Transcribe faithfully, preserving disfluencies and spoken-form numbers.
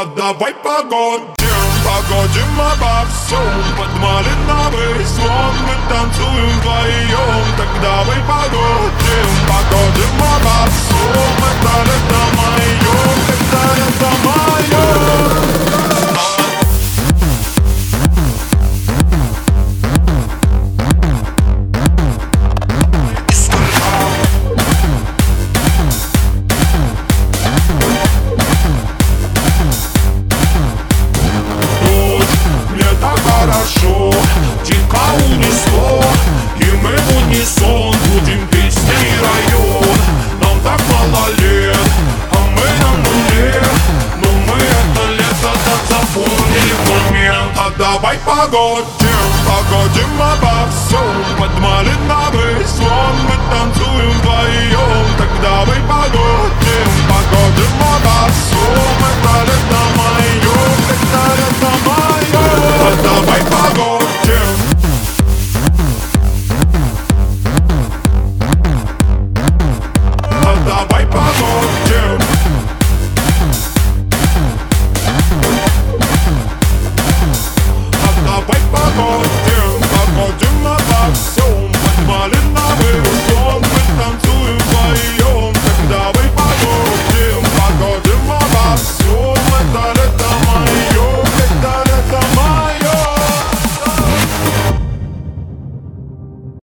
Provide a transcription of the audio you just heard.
А давай погодим, погодим обо всем. Под малиновый звон мы танцуем вдвоем. Тогда мы погодим, погодим обо всем. Это лето мое, это лето давай погодим, погодим обо всем. Под малиновый звон мы танцуем вдвоем. Тогда мы